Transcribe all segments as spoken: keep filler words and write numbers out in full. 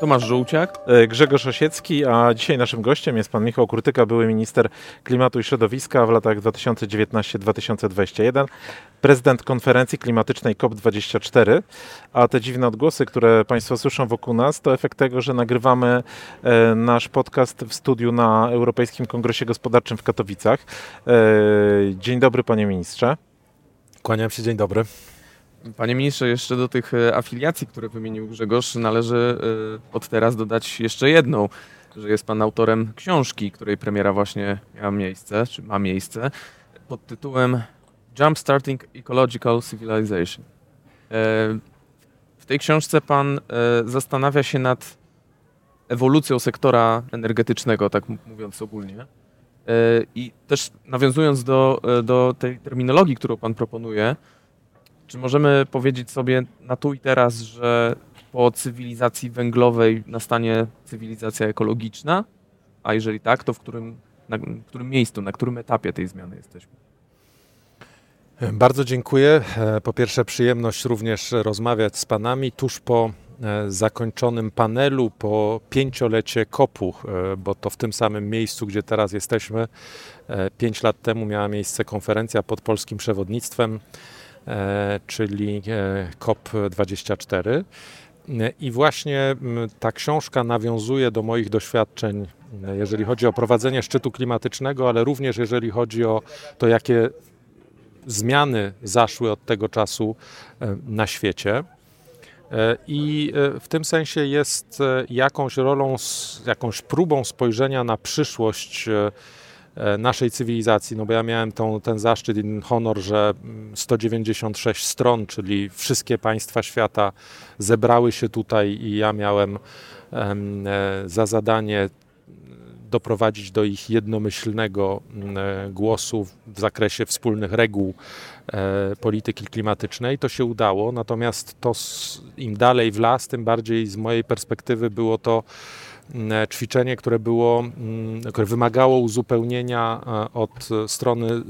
Tomasz Żółciak, Grzegorz Osiecki, a dzisiaj naszym gościem jest pan Michał Kurtyka, były minister klimatu i środowiska w latach dwa tysiące dziewiętnasty do dwa tysiące dwudziestego pierwszego, prezydent konferencji klimatycznej C O P dwadzieścia cztery, a te dziwne odgłosy, które państwo słyszą wokół nas, to efekt tego, że nagrywamy nasz podcast w studiu na Europejskim Kongresie Gospodarczym w Katowicach. Dzień dobry, panie ministrze. Kłaniam się, dzień dobry. Panie ministrze, jeszcze do tych afiliacji, które wymienił Grzegorz, należy od teraz dodać jeszcze jedną, że jest pan autorem książki, której premiera właśnie miała miejsce, czy ma miejsce, pod tytułem Jump Starting Ecological Civilization. W tej książce pan zastanawia się nad ewolucją sektora energetycznego, tak mówiąc ogólnie, i też nawiązując do, do tej terminologii, którą pan proponuje. Czy możemy powiedzieć sobie na tu i teraz, że po cywilizacji węglowej nastanie cywilizacja ekologiczna? A jeżeli tak, to w którym, na, w którym miejscu, na którym etapie tej zmiany jesteśmy? Bardzo dziękuję. Po pierwsze, przyjemność również rozmawiać z panami tuż po zakończonym panelu, po pięciolecie kopu, bo to w tym samym miejscu, gdzie teraz jesteśmy. Pięć lat temu miała miejsce konferencja pod polskim przewodnictwem, czyli C O P dwadzieścia cztery. I właśnie ta książka nawiązuje do moich doświadczeń, jeżeli chodzi o prowadzenie szczytu klimatycznego, ale również jeżeli chodzi o to, jakie zmiany zaszły od tego czasu na świecie. I w tym sensie jest jakąś rolą, jakąś próbą spojrzenia na przyszłość naszej cywilizacji, no bo ja miałem tą, ten zaszczyt i honor, że sto dziewięćdziesiąt sześć stron, czyli wszystkie państwa świata zebrały się tutaj i ja miałem um, za zadanie doprowadzić do ich jednomyślnego głosu w zakresie wspólnych reguł polityki klimatycznej. To się udało, natomiast to im dalej w las, tym bardziej z mojej perspektywy było to ćwiczenie, które było, które wymagało uzupełnienia od strony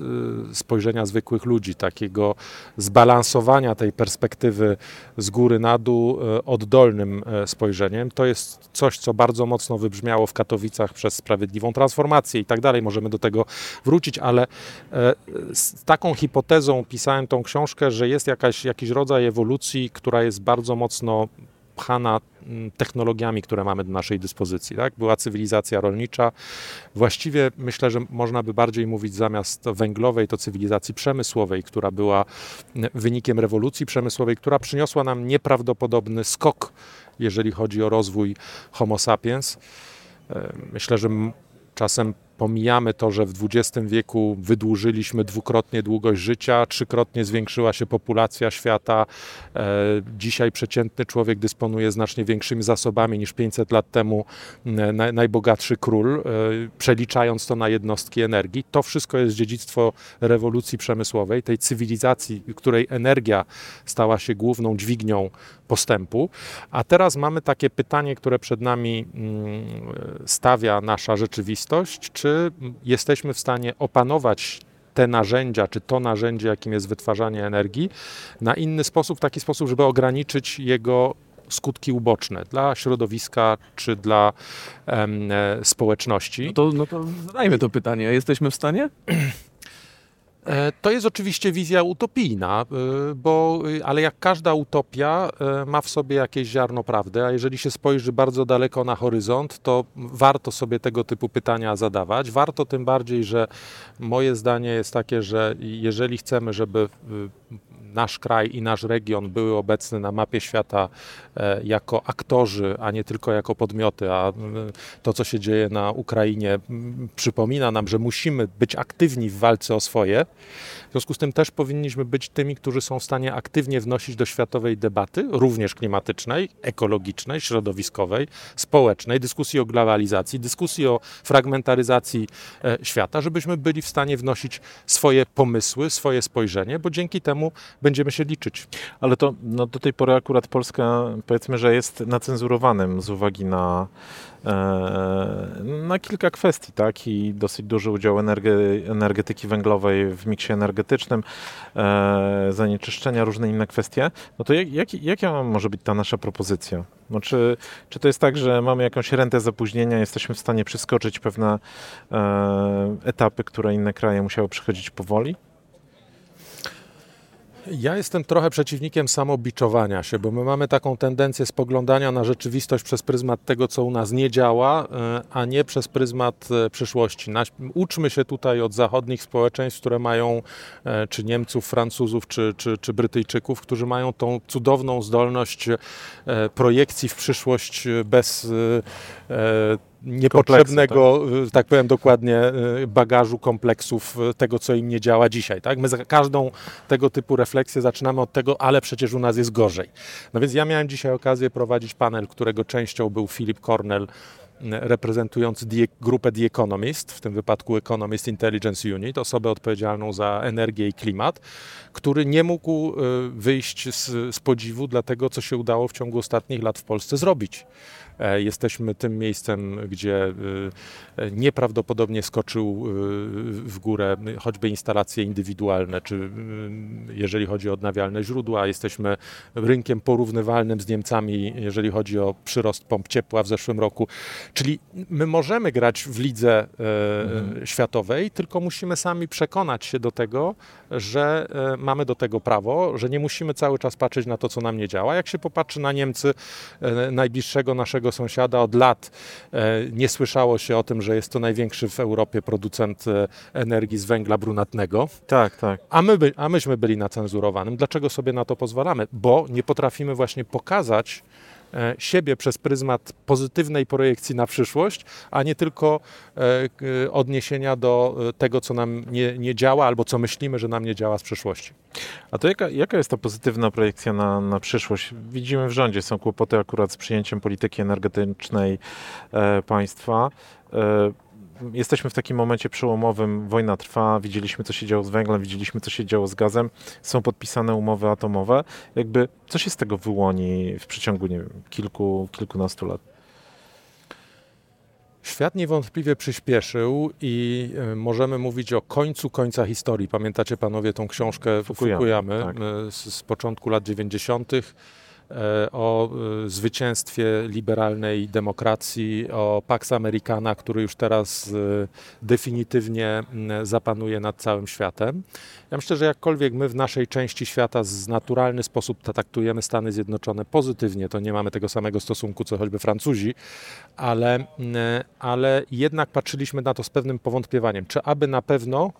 spojrzenia zwykłych ludzi, takiego zbalansowania tej perspektywy z góry na dół oddolnym spojrzeniem. To jest coś, co bardzo mocno wybrzmiało w Katowicach przez sprawiedliwą transformację i tak dalej. Możemy do tego wrócić, ale z taką hipotezą pisałem tą książkę, że jest jakaś, jakiś rodzaj ewolucji, która jest bardzo mocno pchana technologiami, które mamy do naszej dyspozycji. Tak? Była cywilizacja rolnicza. Właściwie myślę, że można by bardziej mówić zamiast węglowej, to cywilizacji przemysłowej, która była wynikiem rewolucji przemysłowej, która przyniosła nam nieprawdopodobny skok, jeżeli chodzi o rozwój Homo sapiens. Myślę, że czasem pomijamy to, że w dwudziestym wieku wydłużyliśmy dwukrotnie długość życia, trzykrotnie zwiększyła się populacja świata. Dzisiaj przeciętny człowiek dysponuje znacznie większymi zasobami niż pięćset lat temu najbogatszy król, przeliczając to na jednostki energii. To wszystko jest dziedzictwo rewolucji przemysłowej, tej cywilizacji, której energia stała się główną dźwignią postępu. A teraz mamy takie pytanie, które przed nami stawia nasza rzeczywistość, czy Czy jesteśmy w stanie opanować te narzędzia, czy to narzędzie, jakim jest wytwarzanie energii, na inny sposób, w taki sposób, żeby ograniczyć jego skutki uboczne dla środowiska czy dla um, społeczności. No to, no to zadajmy to pytanie. Jesteśmy w stanie? To jest oczywiście wizja utopijna, bo, ale jak każda utopia ma w sobie jakieś ziarno prawdy, a jeżeli się spojrzy bardzo daleko na horyzont, to warto sobie tego typu pytania zadawać. Warto tym bardziej, że moje zdanie jest takie, że jeżeli chcemy, żeby nasz kraj i nasz region były obecne na mapie świata jako aktorzy, a nie tylko jako podmioty, a to, co się dzieje na Ukrainie, przypomina nam, że musimy być aktywni w walce o swoje. W związku z tym też powinniśmy być tymi, którzy są w stanie aktywnie wnosić do światowej debaty, również klimatycznej, ekologicznej, środowiskowej, społecznej, dyskusji o globalizacji, dyskusji o fragmentaryzacji świata, żebyśmy byli w stanie wnosić swoje pomysły, swoje spojrzenie, bo dzięki temu będziemy się liczyć. Ale to no, do tej pory akurat Polska, powiedzmy, że jest nacenzurowanym z uwagi na, e, na kilka kwestii, tak? I dosyć duży udział energe- energetyki węglowej w miksie energetycznym, e, zanieczyszczenia, różne inne kwestie. No to jak, jak, jaka może być ta nasza propozycja? No, czy, czy to jest tak, że mamy jakąś rentę zapóźnienia, jesteśmy w stanie przeskoczyć pewne e, etapy, które inne kraje musiały przechodzić powoli? Ja jestem trochę przeciwnikiem samobiczowania się, bo my mamy taką tendencję spoglądania na rzeczywistość przez pryzmat tego, co u nas nie działa, a nie przez pryzmat przyszłości. Uczmy się tutaj od zachodnich społeczeństw, które mają, czy Niemców, Francuzów, czy, czy, czy Brytyjczyków, którzy mają tą cudowną zdolność projekcji w przyszłość bez niepotrzebnego, tak? tak powiem dokładnie, bagażu kompleksów tego, co im nie działa dzisiaj. Tak? My za każdą tego typu refleksję zaczynamy od tego, ale przecież u nas jest gorzej. No więc ja miałem dzisiaj okazję prowadzić panel, którego częścią był Filip Cornell, reprezentujący die, grupę The Economist, w tym wypadku Economist Intelligence Unit, osobę odpowiedzialną za energię i klimat, który nie mógł wyjść z, z podziwu dla tego, co się udało w ciągu ostatnich lat w Polsce zrobić. Jesteśmy tym miejscem, gdzie nieprawdopodobnie skoczył w górę choćby instalacje indywidualne, czy jeżeli chodzi o odnawialne źródła. Jesteśmy rynkiem porównywalnym z Niemcami, jeżeli chodzi o przyrost pomp ciepła w zeszłym roku. Czyli my możemy grać w lidze mhm. światowej, tylko musimy sami przekonać się do tego, że mamy do tego prawo, że nie musimy cały czas patrzeć na to, co nam nie działa. Jak się popatrzy na Niemcy, najbliższego naszego sąsiada, od lat nie słyszało się o tym, że jest to największy w Europie producent energii z węgla brunatnego. Tak, tak. A, my by, a myśmy byli nacenzurowanym. Dlaczego sobie na to pozwalamy? Bo nie potrafimy właśnie pokazać siebie przez pryzmat pozytywnej projekcji na przyszłość, a nie tylko odniesienia do tego, co nam nie, nie działa albo co myślimy, że nam nie działa z przeszłości. A to jaka, jaka jest ta pozytywna projekcja na, na przyszłość? Widzimy w rządzie, są kłopoty akurat z przyjęciem polityki energetycznej e, państwa. E, Jesteśmy w takim momencie przełomowym, wojna trwa, widzieliśmy, co się działo z węglem, widzieliśmy, co się działo z gazem, są podpisane umowy atomowe. Jakby co się z tego wyłoni w przeciągu, nie wiem, kilku, kilkunastu lat? Świat niewątpliwie przyspieszył i możemy mówić o końcu końca historii. Pamiętacie panowie tą książkę Fukuyamy, Fukuyamy tak. z, z początku lat dziewięćdziesiątych o zwycięstwie liberalnej demokracji, o Pax Americana, który już teraz definitywnie zapanuje nad całym światem. Ja myślę, że jakkolwiek my w naszej części świata w naturalny sposób traktujemy Stany Zjednoczone pozytywnie, to nie mamy tego samego stosunku, co choćby Francuzi, ale, ale jednak patrzyliśmy na to z pewnym powątpiewaniem. Czy aby na pewno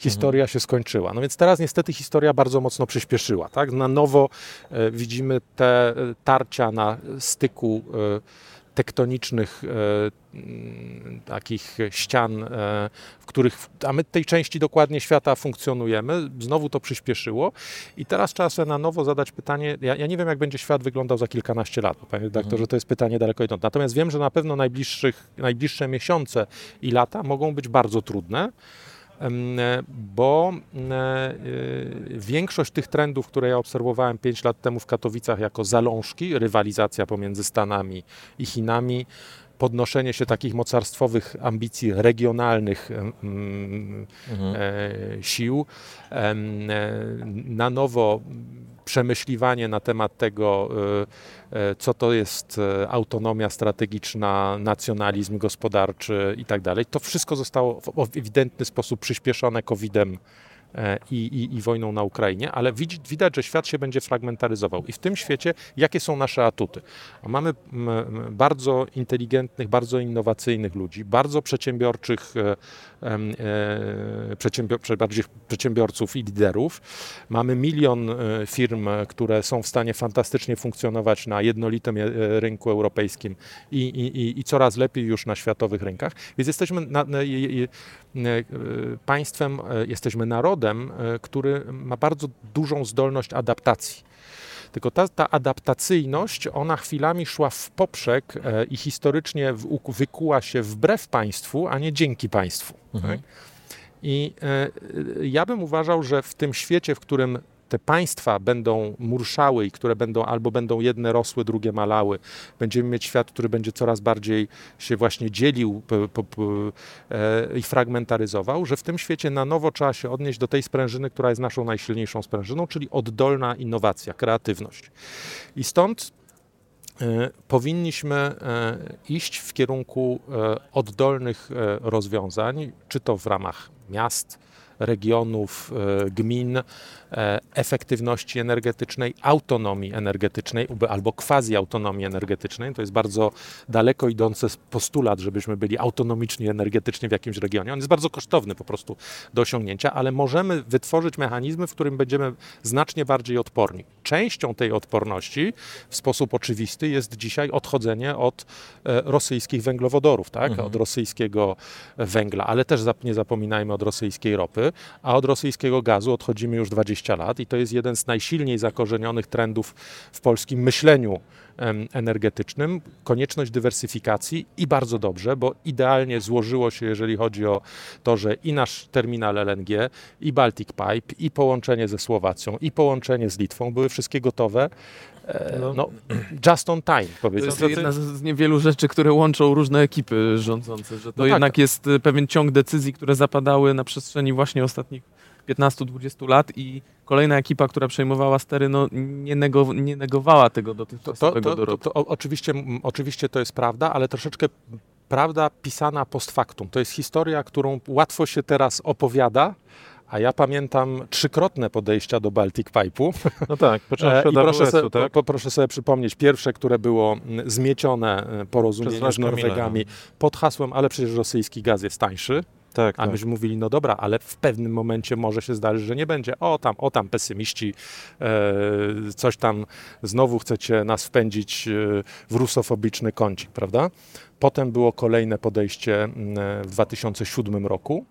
historia się skończyła. No więc teraz niestety historia bardzo mocno przyspieszyła. Tak? Na nowo e, widzimy te tarcia na styku e, tektonicznych e, takich ścian, e, w których, a my tej części dokładnie świata funkcjonujemy. Znowu to przyspieszyło i teraz trzeba sobie na nowo zadać pytanie, ja, ja nie wiem, jak będzie świat wyglądał za kilkanaście lat, panie redaktorze, to jest pytanie daleko idące. Natomiast wiem, że na pewno najbliższych, najbliższe miesiące i lata mogą być bardzo trudne, bo większość tych trendów, które ja obserwowałem pięć lat temu w Katowicach jako zalążki, rywalizacja pomiędzy Stanami i Chinami, podnoszenie się takich mocarstwowych ambicji regionalnych mhm. sił, na nowo przemyśliwanie na temat tego, co to jest autonomia strategiczna, nacjonalizm gospodarczy i tak dalej. To wszystko zostało w ewidentny sposób przyspieszone kowidem i, i, i wojną na Ukrainie, ale widać, że świat się będzie fragmentaryzował. I w tym świecie jakie są nasze atuty? Mamy bardzo inteligentnych, bardzo innowacyjnych ludzi, bardzo przedsiębiorczych przedsiębiorców i liderów. Mamy milion firm, które są w stanie fantastycznie funkcjonować na jednolitym rynku europejskim i, i, i coraz lepiej już na światowych rynkach. Więc jesteśmy na, na, państwem, jesteśmy narodem, który ma bardzo dużą zdolność adaptacji. Tylko ta, ta adaptacyjność, ona chwilami szła w poprzek e, i historycznie w, wykuła się wbrew państwu, a nie dzięki państwu. Mhm. Tak? I e, ja bym uważał, że w tym świecie, w którym te państwa będą murszały i które będą albo będą jedne rosły, drugie malały. Będziemy mieć świat, który będzie coraz bardziej się właśnie dzielił p- p- p- e, i fragmentaryzował, że w tym świecie na nowo trzeba się odnieść do tej sprężyny, która jest naszą najsilniejszą sprężyną, czyli oddolna innowacja, kreatywność. I stąd e, powinniśmy e, iść w kierunku e, oddolnych e, rozwiązań, czy to w ramach miast, regionów, gmin, efektywności energetycznej, autonomii energetycznej albo quasi-autonomii energetycznej. To jest bardzo daleko idący postulat, żebyśmy byli autonomiczni energetycznie w jakimś regionie. On jest bardzo kosztowny po prostu do osiągnięcia, ale możemy wytworzyć mechanizmy, w którym będziemy znacznie bardziej odporni. Częścią tej odporności w sposób oczywisty jest dzisiaj odchodzenie od rosyjskich węglowodorów, tak? Mhm. Od rosyjskiego węgla, ale też nie zapominajmy od rosyjskiej ropy, a od rosyjskiego gazu odchodzimy już dwadzieścia lat i to jest jeden z najsilniej zakorzenionych trendów w polskim myśleniu energetycznym. Konieczność dywersyfikacji i bardzo dobrze, bo idealnie złożyło się, jeżeli chodzi o to, że i nasz terminal L N G, i Baltic Pipe, i połączenie ze Słowacją, i połączenie z Litwą były wszystkie gotowe. No, no, just on time, powiedzmy. To jest jedna z niewielu rzeczy, które łączą różne ekipy rządzące, że to no jednak tak. Jest pewien ciąg decyzji, które zapadały na przestrzeni właśnie ostatnich piętnastu do dwudziestu lat i kolejna ekipa, która przejmowała stery, no, nie, nego, nie negowała tego dotychczasowego to, to, dorobku. To, to, to, oczywiście, oczywiście to jest prawda, ale troszeczkę prawda pisana post factum. To jest historia, którą łatwo się teraz opowiada, a ja pamiętam trzykrotne podejścia do Baltic Pipe'u. No tak, począwszy od A W S-u, tak? Po, proszę sobie przypomnieć, pierwsze, które było zmiecione porozumienie z Norwegami pod hasłem, ale przecież rosyjski gaz jest tańszy. Tak, a myśmy tak. mówili, no dobra, ale w pewnym momencie może się zdarzyć, że nie będzie. O tam, o tam, pesymiści, e, coś tam, znowu chcecie nas wpędzić w rusofobiczny kącik, prawda? Potem było kolejne podejście w dwa tysiące siódmym roku.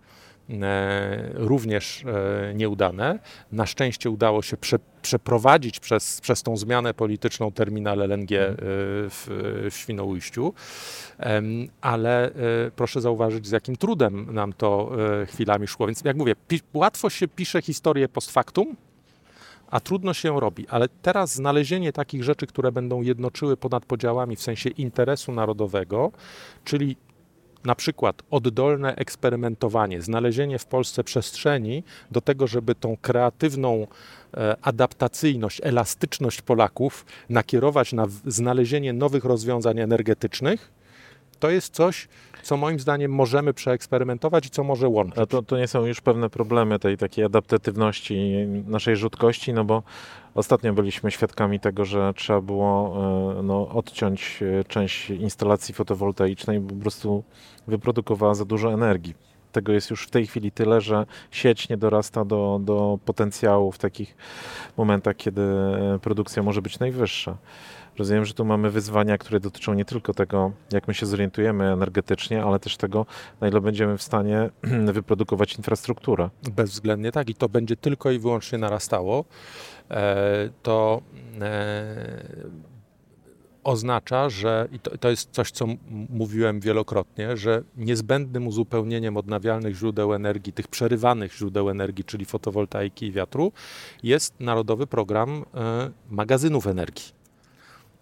E, również e, nieudane. Na szczęście udało się prze, przeprowadzić przez, przez tą zmianę polityczną terminal L N G e, w, w Świnoujściu, e, ale e, proszę zauważyć, z jakim trudem nam to e, chwilami szło. Więc jak mówię, pi, łatwo się pisze historię post factum, a trudno się ją robi. Ale teraz znalezienie takich rzeczy, które będą jednoczyły ponad podziałami w sensie interesu narodowego, czyli na przykład oddolne eksperymentowanie, znalezienie w Polsce przestrzeni do tego, żeby tą kreatywną adaptacyjność, elastyczność Polaków nakierować na znalezienie nowych rozwiązań energetycznych, to jest coś, co moim zdaniem możemy przeeksperymentować i co może łączyć. A to, to nie są już pewne problemy tej takiej adaptatywności, naszej rzutkości, no bo ostatnio byliśmy świadkami tego, że trzeba było no, odciąć część instalacji fotowoltaicznej, bo po prostu wyprodukowała za dużo energii. Tego jest już w tej chwili tyle, że sieć nie dorasta do, do potencjału w takich momentach, kiedy produkcja może być najwyższa. Rozumiem, że tu mamy wyzwania, które dotyczą nie tylko tego, jak my się zorientujemy energetycznie, ale też tego, na ile będziemy w stanie wyprodukować infrastrukturę. Bezwzględnie tak i to będzie tylko i wyłącznie narastało. To oznacza, że i to, to jest coś, co mówiłem wielokrotnie, że niezbędnym uzupełnieniem odnawialnych źródeł energii, tych przerywanych źródeł energii, czyli fotowoltaiki i wiatru, jest narodowy program magazynów energii.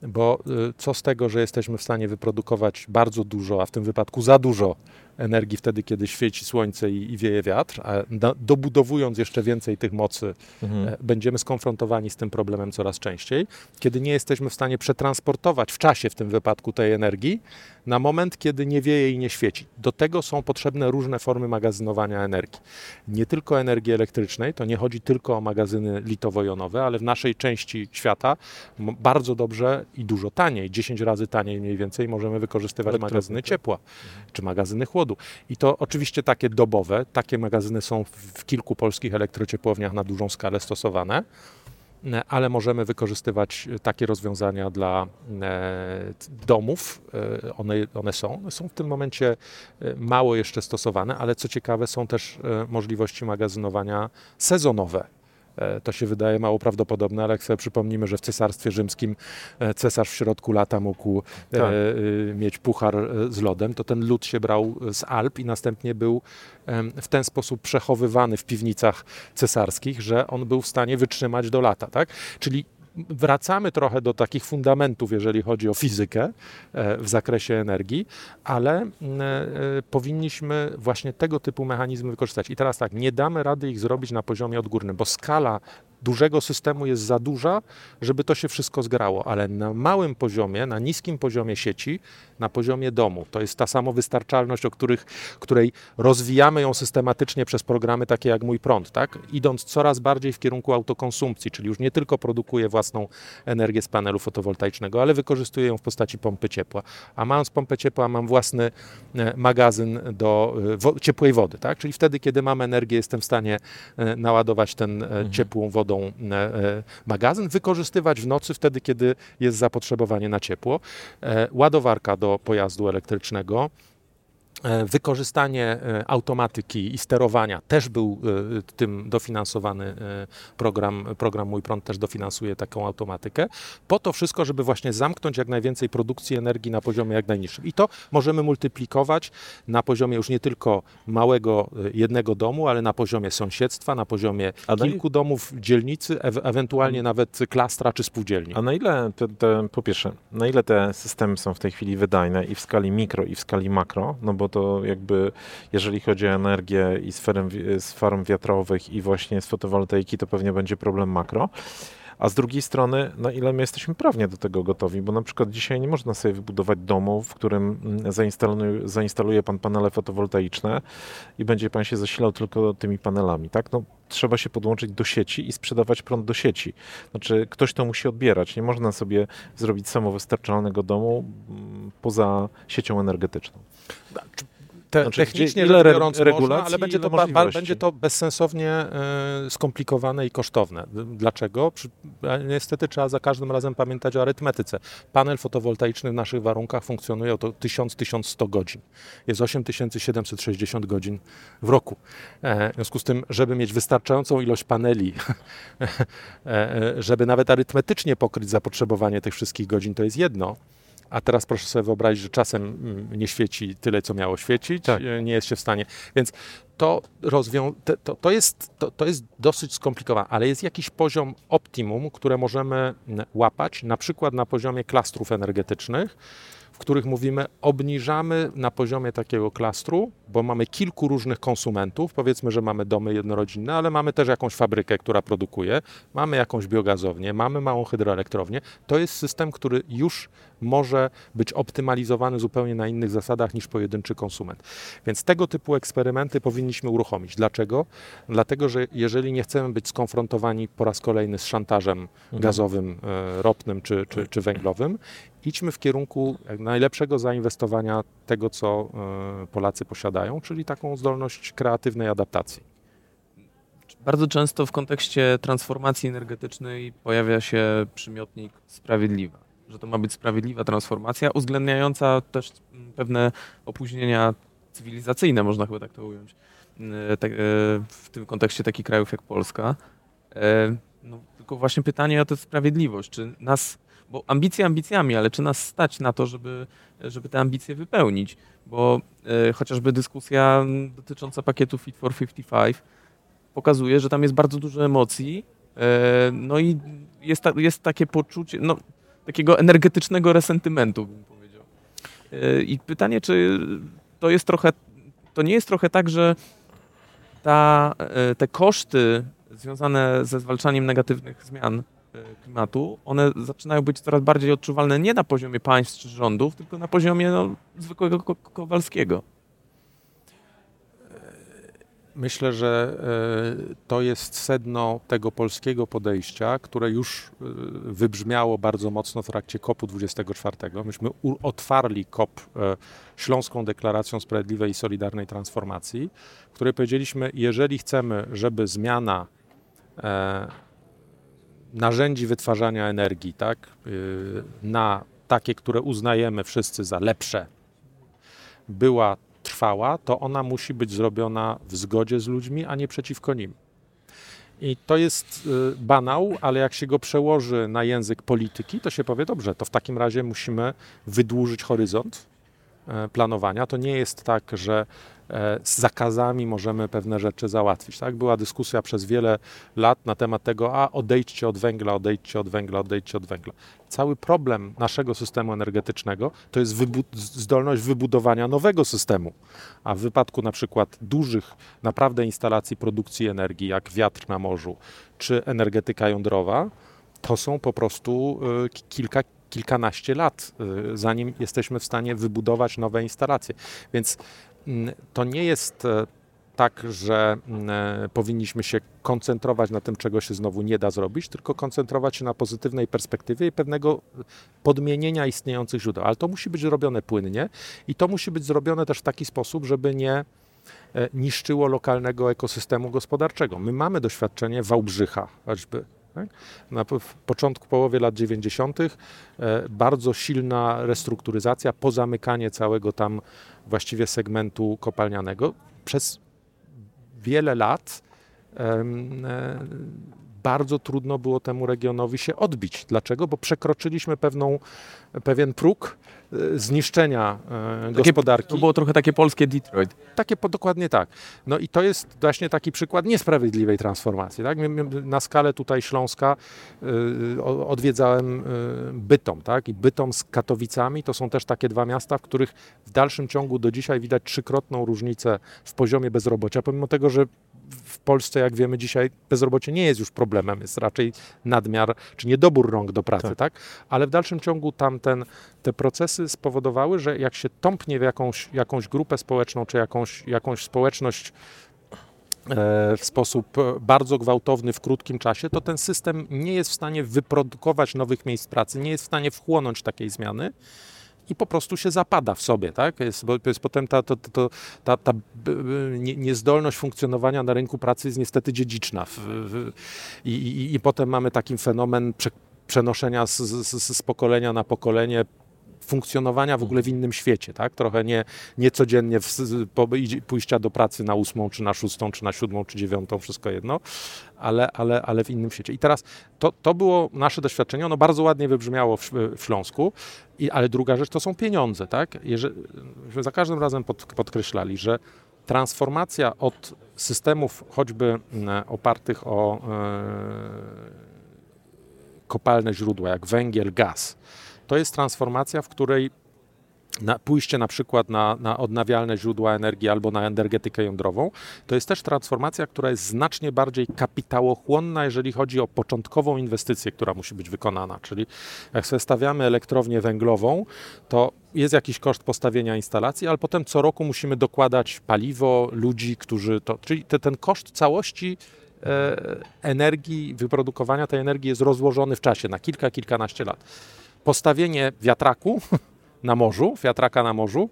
Bo co z tego, że jesteśmy w stanie wyprodukować bardzo dużo, a w tym wypadku za dużo energii wtedy, kiedy świeci słońce i, i wieje wiatr, a do, dobudowując jeszcze więcej tych mocy, mhm. będziemy skonfrontowani z tym problemem coraz częściej, kiedy nie jesteśmy w stanie przetransportować w czasie w tym wypadku tej energii na moment, kiedy nie wieje i nie świeci. Do tego są potrzebne różne formy magazynowania energii. Nie tylko energii elektrycznej, to nie chodzi tylko o magazyny litowo-jonowe, ale w naszej części świata bardzo dobrze i dużo taniej, dziesięć razy taniej mniej więcej możemy wykorzystywać Elektryczny. magazyny ciepła, mhm. czy magazyny chłodu. I to oczywiście takie dobowe, takie magazyny są w kilku polskich elektrociepłowniach na dużą skalę stosowane, ale możemy wykorzystywać takie rozwiązania dla domów, one, one są. Są w tym momencie mało jeszcze stosowane, ale co ciekawe są też możliwości magazynowania sezonowe. To się wydaje mało prawdopodobne, ale jak sobie przypomnimy, że w Cesarstwie Rzymskim cesarz w środku lata mógł tak. e, mieć puchar z lodem, to ten lód się brał z Alp i następnie był w ten sposób przechowywany w piwnicach cesarskich, że on był w stanie wytrzymać do lata. Tak? Czyli wracamy trochę do takich fundamentów, jeżeli chodzi o fizykę w zakresie energii, ale powinniśmy właśnie tego typu mechanizmy wykorzystać. I teraz tak, nie damy rady ich zrobić na poziomie odgórnym, bo skala dużego systemu jest za duża, żeby to się wszystko zgrało, ale na małym poziomie, na niskim poziomie sieci, na poziomie domu. To jest ta samowystarczalność, o których, której rozwijamy ją systematycznie przez programy takie jak Mój Prąd, tak? Idąc coraz bardziej w kierunku autokonsumpcji, czyli już nie tylko produkuje własną energię z panelu fotowoltaicznego, ale wykorzystuje ją w postaci pompy ciepła. A mając pompę ciepła, mam własny magazyn do wo- ciepłej wody, tak? Czyli wtedy, kiedy mam energię, jestem w stanie naładować ten mhm. ciepłą wodą magazyn, wykorzystywać w nocy wtedy, kiedy jest zapotrzebowanie na ciepło. Ładowarka do pojazdu elektrycznego, wykorzystanie automatyki i sterowania, też był tym dofinansowany program, program Mój Prąd też dofinansuje taką automatykę, po to wszystko, żeby właśnie zamknąć jak najwięcej produkcji energii na poziomie jak najniższym. I to możemy multiplikować na poziomie już nie tylko małego jednego domu, ale na poziomie sąsiedztwa, na poziomie A kilku i... domów, dzielnicy, e- ewentualnie nawet klastra czy spółdzielni. A na ile, te, te, po pierwsze, na ile te systemy są w tej chwili wydajne i w skali mikro i w skali makro, no bo bo to jakby, jeżeli chodzi o energię i z farm wiatrowych i właśnie z fotowoltaiki, to pewnie będzie problem makro. A z drugiej strony, na ile my jesteśmy prawnie do tego gotowi, bo na przykład dzisiaj nie można sobie wybudować domu, w którym zainstaluje, zainstaluje pan panele fotowoltaiczne i będzie pan się zasilał tylko tymi panelami, tak? No, trzeba się podłączyć do sieci i sprzedawać prąd do sieci. Znaczy, ktoś to musi odbierać. Nie można sobie zrobić samowystarczalnego domu poza siecią energetyczną. Te, znaczy, technicznie rzecz biorąc re- można, ale będzie to, ba, ba, będzie to bezsensownie y, skomplikowane i kosztowne. Dlaczego? Przy, niestety trzeba za każdym razem pamiętać o arytmetyce. Panel fotowoltaiczny w naszych warunkach funkcjonuje o to tysiąc do tysiąca stu godzin. Jest osiem tysięcy siedemset sześćdziesiąt godzin w roku. E, w związku z tym, żeby mieć wystarczającą ilość paneli, e, żeby nawet arytmetycznie pokryć zapotrzebowanie tych wszystkich godzin, to jest jedno. A teraz proszę sobie wyobrazić, że czasem nie świeci tyle, co miało świecić, tak. nie jest się w stanie. Więc to, rozwią- to, to, jest, to, to jest dosyć skomplikowane, ale jest jakiś poziom optimum, które możemy łapać, na przykład na poziomie klastrów energetycznych, w których mówimy, obniżamy na poziomie takiego klastru, bo mamy kilku różnych konsumentów. Powiedzmy, że mamy domy jednorodzinne, ale mamy też jakąś fabrykę, która produkuje, mamy jakąś biogazownię, mamy małą hydroelektrownię. To jest system, który już może być optymalizowany zupełnie na innych zasadach niż pojedynczy konsument. Więc tego typu eksperymenty powinniśmy uruchomić. Dlaczego? Dlatego, że jeżeli nie chcemy być skonfrontowani po raz kolejny z szantażem gazowym, ropnym czy, czy, czy węglowym, idźmy w kierunku najlepszego zainwestowania tego, co Polacy posiadają, czyli taką zdolność kreatywnej adaptacji. Bardzo często w kontekście transformacji energetycznej pojawia się przymiotnik sprawiedliwa, że to ma być sprawiedliwa transformacja, uwzględniająca też pewne opóźnienia cywilizacyjne, można chyba tak to ująć, w tym kontekście takich krajów jak Polska. No, tylko właśnie pytanie o tę sprawiedliwość, czy nas... Bo ambicje ambicjami, ale czy nas stać na to, żeby, żeby te ambicje wypełnić? Bo y, chociażby dyskusja dotycząca pakietu Fit for pięćdziesiąt pięć pokazuje, że tam jest bardzo dużo emocji, y, no i jest, ta, jest takie poczucie no, takiego energetycznego resentymentu, bym powiedział. Y, I pytanie, czy to jest trochę, to nie jest trochę tak, że ta, y, te koszty związane ze zwalczaniem negatywnych zmian klimatu, one zaczynają być coraz bardziej odczuwalne nie na poziomie państw czy rządów, tylko na poziomie no, zwykłego Kowalskiego. Myślę, że to jest sedno tego polskiego podejścia, które już wybrzmiało bardzo mocno w trakcie COP dwudziestego czwartego. Myśmy otwarli COP Śląską Deklaracją Sprawiedliwej i Solidarnej Transformacji, w której powiedzieliśmy, jeżeli chcemy, żeby zmiana narzędzi wytwarzania energii, tak, na takie, które uznajemy wszyscy za lepsze, była trwała, to ona musi być zrobiona w zgodzie z ludźmi, a nie przeciwko nim. I to jest banał, ale jak się go przełoży na język polityki, to się powie, dobrze, to w takim razie musimy wydłużyć horyzont planowania. To nie jest tak, że z zakazami możemy pewne rzeczy załatwić. Tak? Była dyskusja przez wiele lat na temat tego, a odejdźcie od węgla, odejdźcie od węgla, odejdźcie od węgla. Cały problem naszego systemu energetycznego to jest wybu- zdolność wybudowania nowego systemu. A w wypadku na przykład dużych naprawdę instalacji produkcji energii, jak wiatr na morzu, czy energetyka jądrowa, to są po prostu yy, kilka kilkanaście lat, zanim jesteśmy w stanie wybudować nowe instalacje. Więc to nie jest tak, że powinniśmy się koncentrować na tym, czego się znowu nie da zrobić, tylko koncentrować się na pozytywnej perspektywie i pewnego podmienienia istniejących źródeł. Ale to musi być robione płynnie i to musi być zrobione też w taki sposób, żeby nie niszczyło lokalnego ekosystemu gospodarczego. My mamy doświadczenie Wałbrzycha choćby. Tak? Na początku, połowie lat dziewięćdziesiątych bardzo silna restrukturyzacja, pozamykanie całego tam właściwie segmentu kopalnianego. Przez wiele lat bardzo trudno było temu regionowi się odbić. Dlaczego? Bo przekroczyliśmy pewną, pewien próg zniszczenia takie, gospodarki. To było trochę takie polskie Detroit. Takie, dokładnie tak. No i to jest właśnie taki przykład niesprawiedliwej transformacji. Tak? Na skalę tutaj Śląska odwiedzałem Bytom, tak? I Bytom z Katowicami to są też takie dwa miasta, w których w dalszym ciągu do dzisiaj widać trzykrotną różnicę w poziomie bezrobocia, pomimo tego, że w Polsce, jak wiemy dzisiaj, bezrobocie nie jest już problemem, jest raczej nadmiar czy niedobór rąk do pracy, tak? tak? Ale w dalszym ciągu tamten, te procesy spowodowały, że jak się tąpnie w jakąś, jakąś grupę społeczną czy jakąś, jakąś społeczność w sposób bardzo gwałtowny w krótkim czasie, to ten system nie jest w stanie wyprodukować nowych miejsc pracy, nie jest w stanie wchłonąć takiej zmiany. I po prostu się zapada w sobie, tak? Jest, bo jest potem ta, to, to, ta, ta niezdolność funkcjonowania na rynku pracy jest niestety dziedziczna. I, i, i potem mamy taki fenomen przenoszenia z, z, z pokolenia na pokolenie, funkcjonowania w ogóle w innym świecie, tak? Trochę nie, nie codziennie w, po, pójścia do pracy na ósmą, czy na szóstą, czy na siódmą, czy dziewiątą, wszystko jedno, ale, ale, ale w innym świecie. I teraz to, to było nasze doświadczenie, ono bardzo ładnie wybrzmiało w, w Śląsku, i, ale druga rzecz to są pieniądze, tak? Jeżeli, za każdym razem pod, podkreślali, że transformacja od systemów choćby opartych o yy, kopalne źródła, jak węgiel, gaz, to jest transformacja, w której na, pójście na przykład na, na odnawialne źródła energii albo na energetykę jądrową, to jest też transformacja, która jest znacznie bardziej kapitałochłonna, jeżeli chodzi o początkową inwestycję, która musi być wykonana. Czyli jak sobie stawiamy elektrownię węglową, to jest jakiś koszt postawienia instalacji, ale potem co roku musimy dokładać paliwo, ludzi, którzy to... Czyli te, ten koszt całości e, energii, wyprodukowania tej energii jest rozłożony w czasie na kilka, kilkanaście lat. Postawienie wiatraku na morzu, wiatraka na morzu,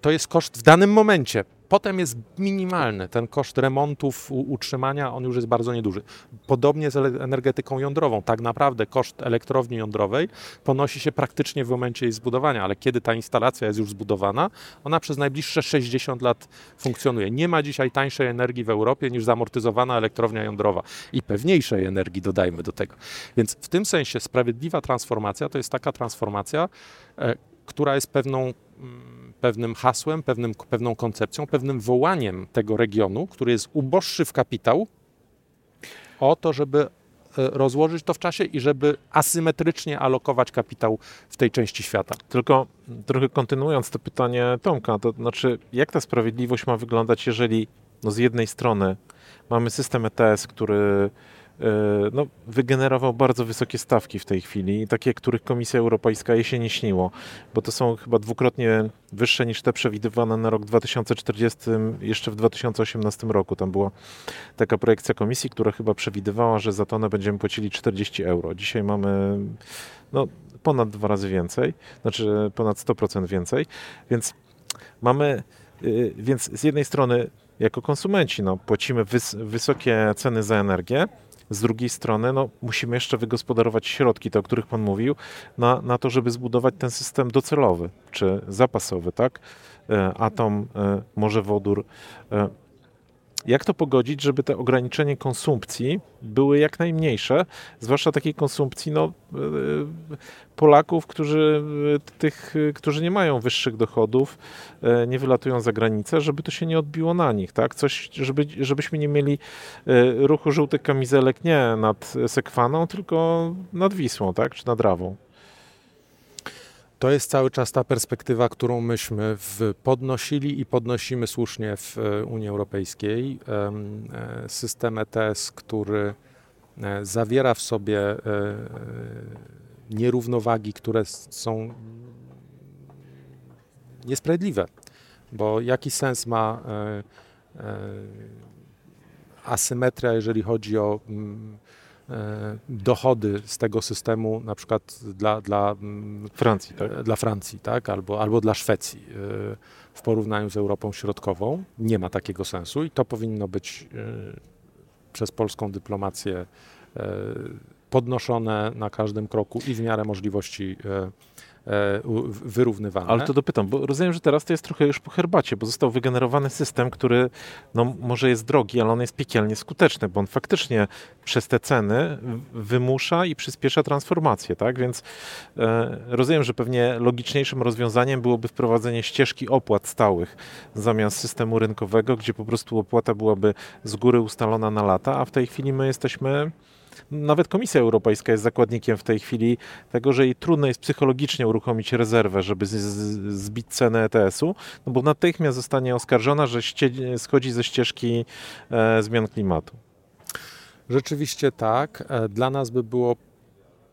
to jest koszt w danym momencie. Potem jest minimalny. Ten koszt remontów, utrzymania, on już jest bardzo nieduży. Podobnie z energetyką jądrową. Tak naprawdę koszt elektrowni jądrowej ponosi się praktycznie w momencie jej zbudowania, ale kiedy ta instalacja jest już zbudowana, ona przez najbliższe sześćdziesiąt lat funkcjonuje. Nie ma dzisiaj tańszej energii w Europie niż zamortyzowana elektrownia jądrowa i pewniejszej energii dodajmy do tego. Więc w tym sensie sprawiedliwa transformacja to jest taka transformacja, e, która jest pewną... pewnym hasłem, pewnym, pewną koncepcją, pewnym wołaniem tego regionu, który jest uboższy w kapitał, o to, żeby rozłożyć to w czasie i żeby asymetrycznie alokować kapitał w tej części świata. Tylko trochę kontynuując to pytanie Tomka, to znaczy jak ta sprawiedliwość ma wyglądać, jeżeli no z jednej strony mamy system E T S, który no, wygenerował bardzo wysokie stawki w tej chwili, takie, których Komisja Europejska jej się nie śniło, bo to są chyba dwukrotnie wyższe niż te przewidywane na rok dwa tysiące czterdziesty, jeszcze w dwa tysiące osiemnastym roku. Tam była taka projekcja Komisji, która chyba przewidywała, że za tonę będziemy płacili czterdzieści euro. Dzisiaj mamy no, ponad dwa razy więcej, znaczy ponad sto procent więcej, więc mamy, więc z jednej strony jako konsumenci no, płacimy wys- wysokie ceny za energię. Z drugiej strony no, musimy jeszcze wygospodarować środki, te, o których Pan mówił, na, na to, żeby zbudować ten system docelowy czy zapasowy, tak? Atom, może wodór. Jak to pogodzić, żeby te ograniczenia konsumpcji były jak najmniejsze, zwłaszcza takiej konsumpcji no, Polaków, którzy, tych, którzy nie mają wyższych dochodów, nie wylatują za granicę, żeby to się nie odbiło na nich, tak? Coś, żeby, żebyśmy nie mieli ruchu żółtych kamizelek nie nad Sekwaną, tylko nad Wisłą, tak? Czy nad Rawą. To jest cały czas ta perspektywa, którą myśmy w podnosili i podnosimy słusznie w Unii Europejskiej. System E T S, który zawiera w sobie nierównowagi, które są niesprawiedliwe, bo jaki sens ma asymetria, jeżeli chodzi o dochody z tego systemu, na przykład dla, dla Francji, tak? Dla Francji, tak? Albo, albo dla Szwecji w porównaniu z Europą Środkową. Nie ma takiego sensu i to powinno być przez polską dyplomację podnoszone na każdym kroku i w miarę możliwości wyrównywane. Ale to dopytam, bo rozumiem, że teraz to jest trochę już po herbacie, bo został wygenerowany system, który no, może jest drogi, ale on jest piekielnie skuteczny, bo on faktycznie przez te ceny wymusza i przyspiesza transformację, tak? Więc e, rozumiem, że pewnie logiczniejszym rozwiązaniem byłoby wprowadzenie ścieżki opłat stałych zamiast systemu rynkowego, gdzie po prostu opłata byłaby z góry ustalona na lata, a w tej chwili my jesteśmy... Nawet Komisja Europejska jest zakładnikiem w tej chwili tego, że jej trudno jest psychologicznie uruchomić rezerwę, żeby z, z, zbić cenę E T S-u, no bo natychmiast zostanie oskarżona, że ście, schodzi ze ścieżki e, zmian klimatu. Rzeczywiście tak. Dla nas by było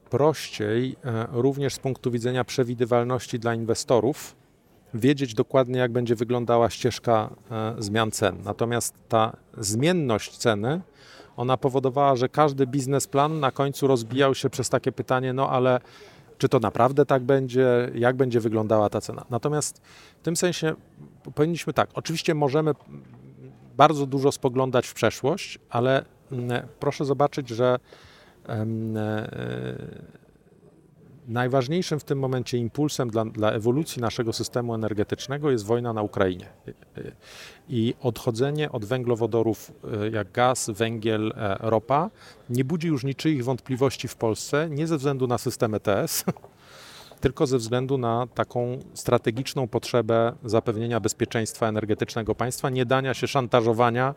prościej, e, również z punktu widzenia przewidywalności dla inwestorów, wiedzieć dokładnie, jak będzie wyglądała ścieżka e, zmian cen. Natomiast ta zmienność ceny ona powodowała, że każdy biznesplan na końcu rozbijał się przez takie pytanie, no ale czy to naprawdę tak będzie, jak będzie wyglądała ta cena. Natomiast w tym sensie powinniśmy tak, oczywiście możemy bardzo dużo spoglądać w przeszłość, ale proszę zobaczyć, że najważniejszym w tym momencie impulsem dla, dla ewolucji naszego systemu energetycznego jest wojna na Ukrainie i odchodzenie od węglowodorów jak gaz, węgiel, ropa nie budzi już niczyich wątpliwości w Polsce, nie ze względu na system E T S, tylko ze względu na taką strategiczną potrzebę zapewnienia bezpieczeństwa energetycznego państwa, nie dania się szantażowania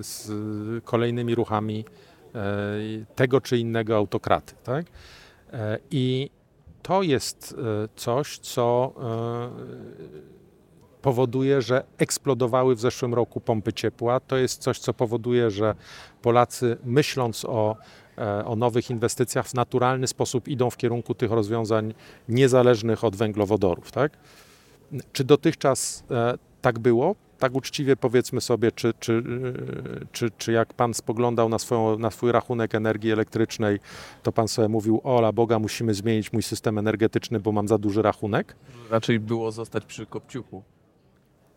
z kolejnymi ruchami tego czy innego autokraty, tak? I to jest coś, co powoduje, że eksplodowały w zeszłym roku pompy ciepła. To jest coś, co powoduje, że Polacy myśląc o, o nowych inwestycjach w naturalny sposób idą w kierunku tych rozwiązań niezależnych od węglowodorów, tak? Czy dotychczas tak było? Tak uczciwie powiedzmy sobie, czy, czy, czy, czy jak pan spoglądał na, swoją, na swój rachunek energii elektrycznej, to pan sobie mówił, ola Boga, musimy zmienić mój system energetyczny, bo mam za duży rachunek? Raczej było zostać przy kopciuchu.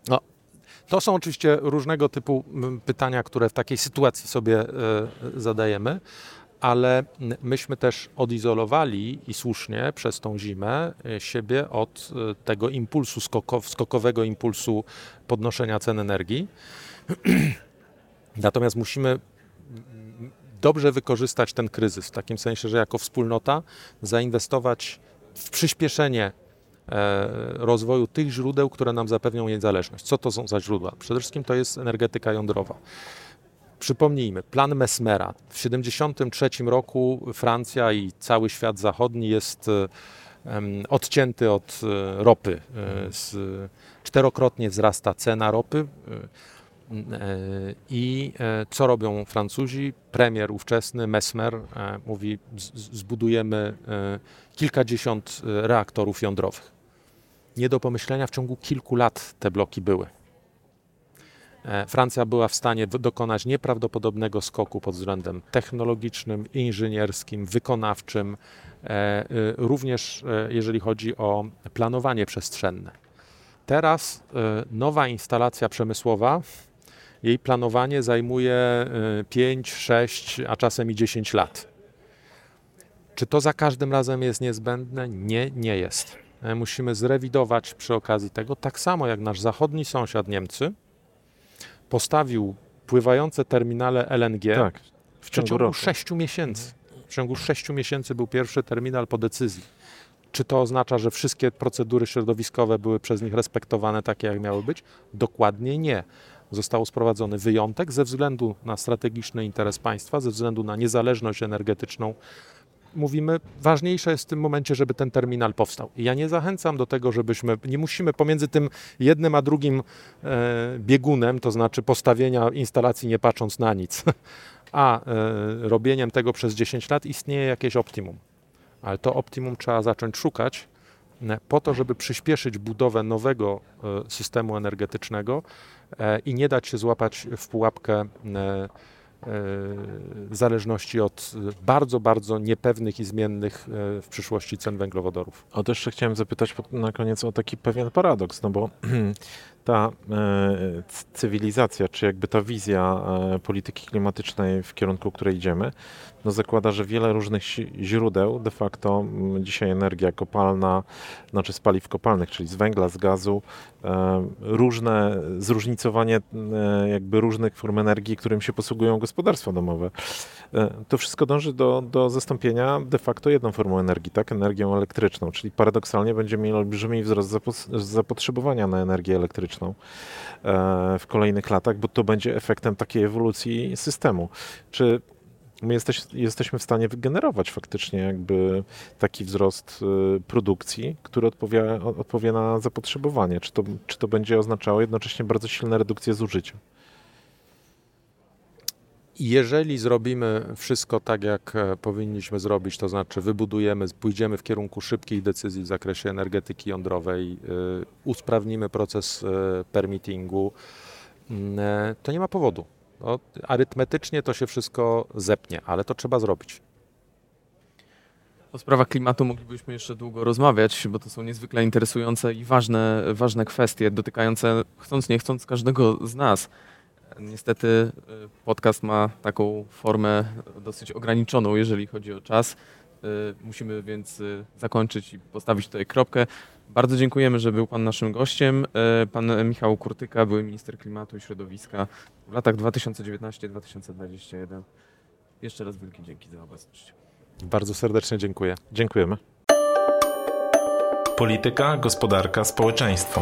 No, to są oczywiście różnego typu pytania, które w takiej sytuacji sobie zadajemy, ale myśmy też odizolowali i słusznie przez tą zimę siebie od tego impulsu, skokow, skokowego impulsu podnoszenia cen energii. Natomiast musimy dobrze wykorzystać ten kryzys, w takim sensie, że jako wspólnota zainwestować w przyspieszenie rozwoju tych źródeł, które nam zapewnią niezależność. Co to są za źródła? Przede wszystkim to jest energetyka jądrowa. Przypomnijmy, plan Mesmera. W tysiąc dziewięćset siedemdziesiątym trzecim roku Francja i cały świat zachodni jest odcięty od ropy. Czterokrotnie wzrasta cena ropy i co robią Francuzi? Premier ówczesny Mesmer mówi, zbudujemy kilkadziesiąt reaktorów jądrowych. Nie do pomyślenia, w ciągu kilku lat te bloki były. Francja była w stanie dokonać nieprawdopodobnego skoku pod względem technologicznym, inżynierskim, wykonawczym, również jeżeli chodzi o planowanie przestrzenne. Teraz nowa instalacja przemysłowa, jej planowanie zajmuje pięć, sześć, a czasem i dziesięć lat. Czy to za każdym razem jest niezbędne? Nie, nie jest. Musimy zrewidować przy okazji tego, tak samo jak nasz zachodni sąsiad Niemcy, postawił pływające terminale L N G tak, w, w ciągu sześciu miesięcy. W ciągu sześciu miesięcy był pierwszy terminal po decyzji. Czy to oznacza, że wszystkie procedury środowiskowe były przez nich respektowane takie, jak miały być? Dokładnie nie. Został sprowadzony wyjątek ze względu na strategiczny interes państwa, ze względu na niezależność energetyczną. Mówimy, ważniejsze jest w tym momencie, żeby ten terminal powstał. I ja nie zachęcam do tego, żebyśmy, nie musimy pomiędzy tym jednym a drugim e, biegunem, to znaczy postawienia instalacji nie patrząc na nic, a e, robieniem tego przez dziesięć lat istnieje jakieś optimum. Ale to optimum trzeba zacząć szukać po to, żeby przyspieszyć budowę nowego systemu energetycznego i nie dać się złapać w pułapkę zależności od bardzo, bardzo niepewnych i zmiennych w przyszłości cen węglowodorów. A też jeszcze chciałem zapytać na koniec o taki pewien paradoks, no bo ta cywilizacja, czy jakby ta wizja polityki klimatycznej, w kierunku której idziemy, no zakłada, że wiele różnych źródeł, de facto dzisiaj energia kopalna, znaczy z paliw kopalnych, czyli z węgla, z gazu, różne zróżnicowanie jakby różnych form energii, którym się posługują gospodarstwa domowe. To wszystko dąży do, do zastąpienia de facto jedną formą energii, tak, energią elektryczną, czyli paradoksalnie będziemy mieli olbrzymi wzrost zapotrzebowania na energię elektryczną w kolejnych latach, bo to będzie efektem takiej ewolucji systemu. Czy my jesteś, jesteśmy w stanie wygenerować faktycznie jakby taki wzrost produkcji, który odpowie, odpowie na zapotrzebowanie? Czy to, czy to będzie oznaczało jednocześnie bardzo silne redukcje zużycia? Jeżeli zrobimy wszystko tak, jak powinniśmy zrobić, to znaczy wybudujemy, pójdziemy w kierunku szybkich decyzji w zakresie energetyki jądrowej, usprawnimy proces permittingu, to nie ma powodu. No, arytmetycznie to się wszystko zepnie, ale to trzeba zrobić. O sprawach klimatu moglibyśmy jeszcze długo rozmawiać, bo to są niezwykle interesujące i ważne, ważne kwestie dotykające, chcąc nie chcąc, każdego z nas. Niestety podcast ma taką formę dosyć ograniczoną, jeżeli chodzi o czas. Musimy więc zakończyć i postawić tutaj kropkę. Bardzo dziękujemy, że był Pan naszym gościem. Pan Michał Kurtyka, były minister klimatu i środowiska w latach dwa tysiące dziewiętnasty do dwa tysiące dwudziestego pierwszego. Jeszcze raz wielkie dzięki za obecność. Bardzo serdecznie dziękuję. Dziękujemy. Polityka, gospodarka, społeczeństwo.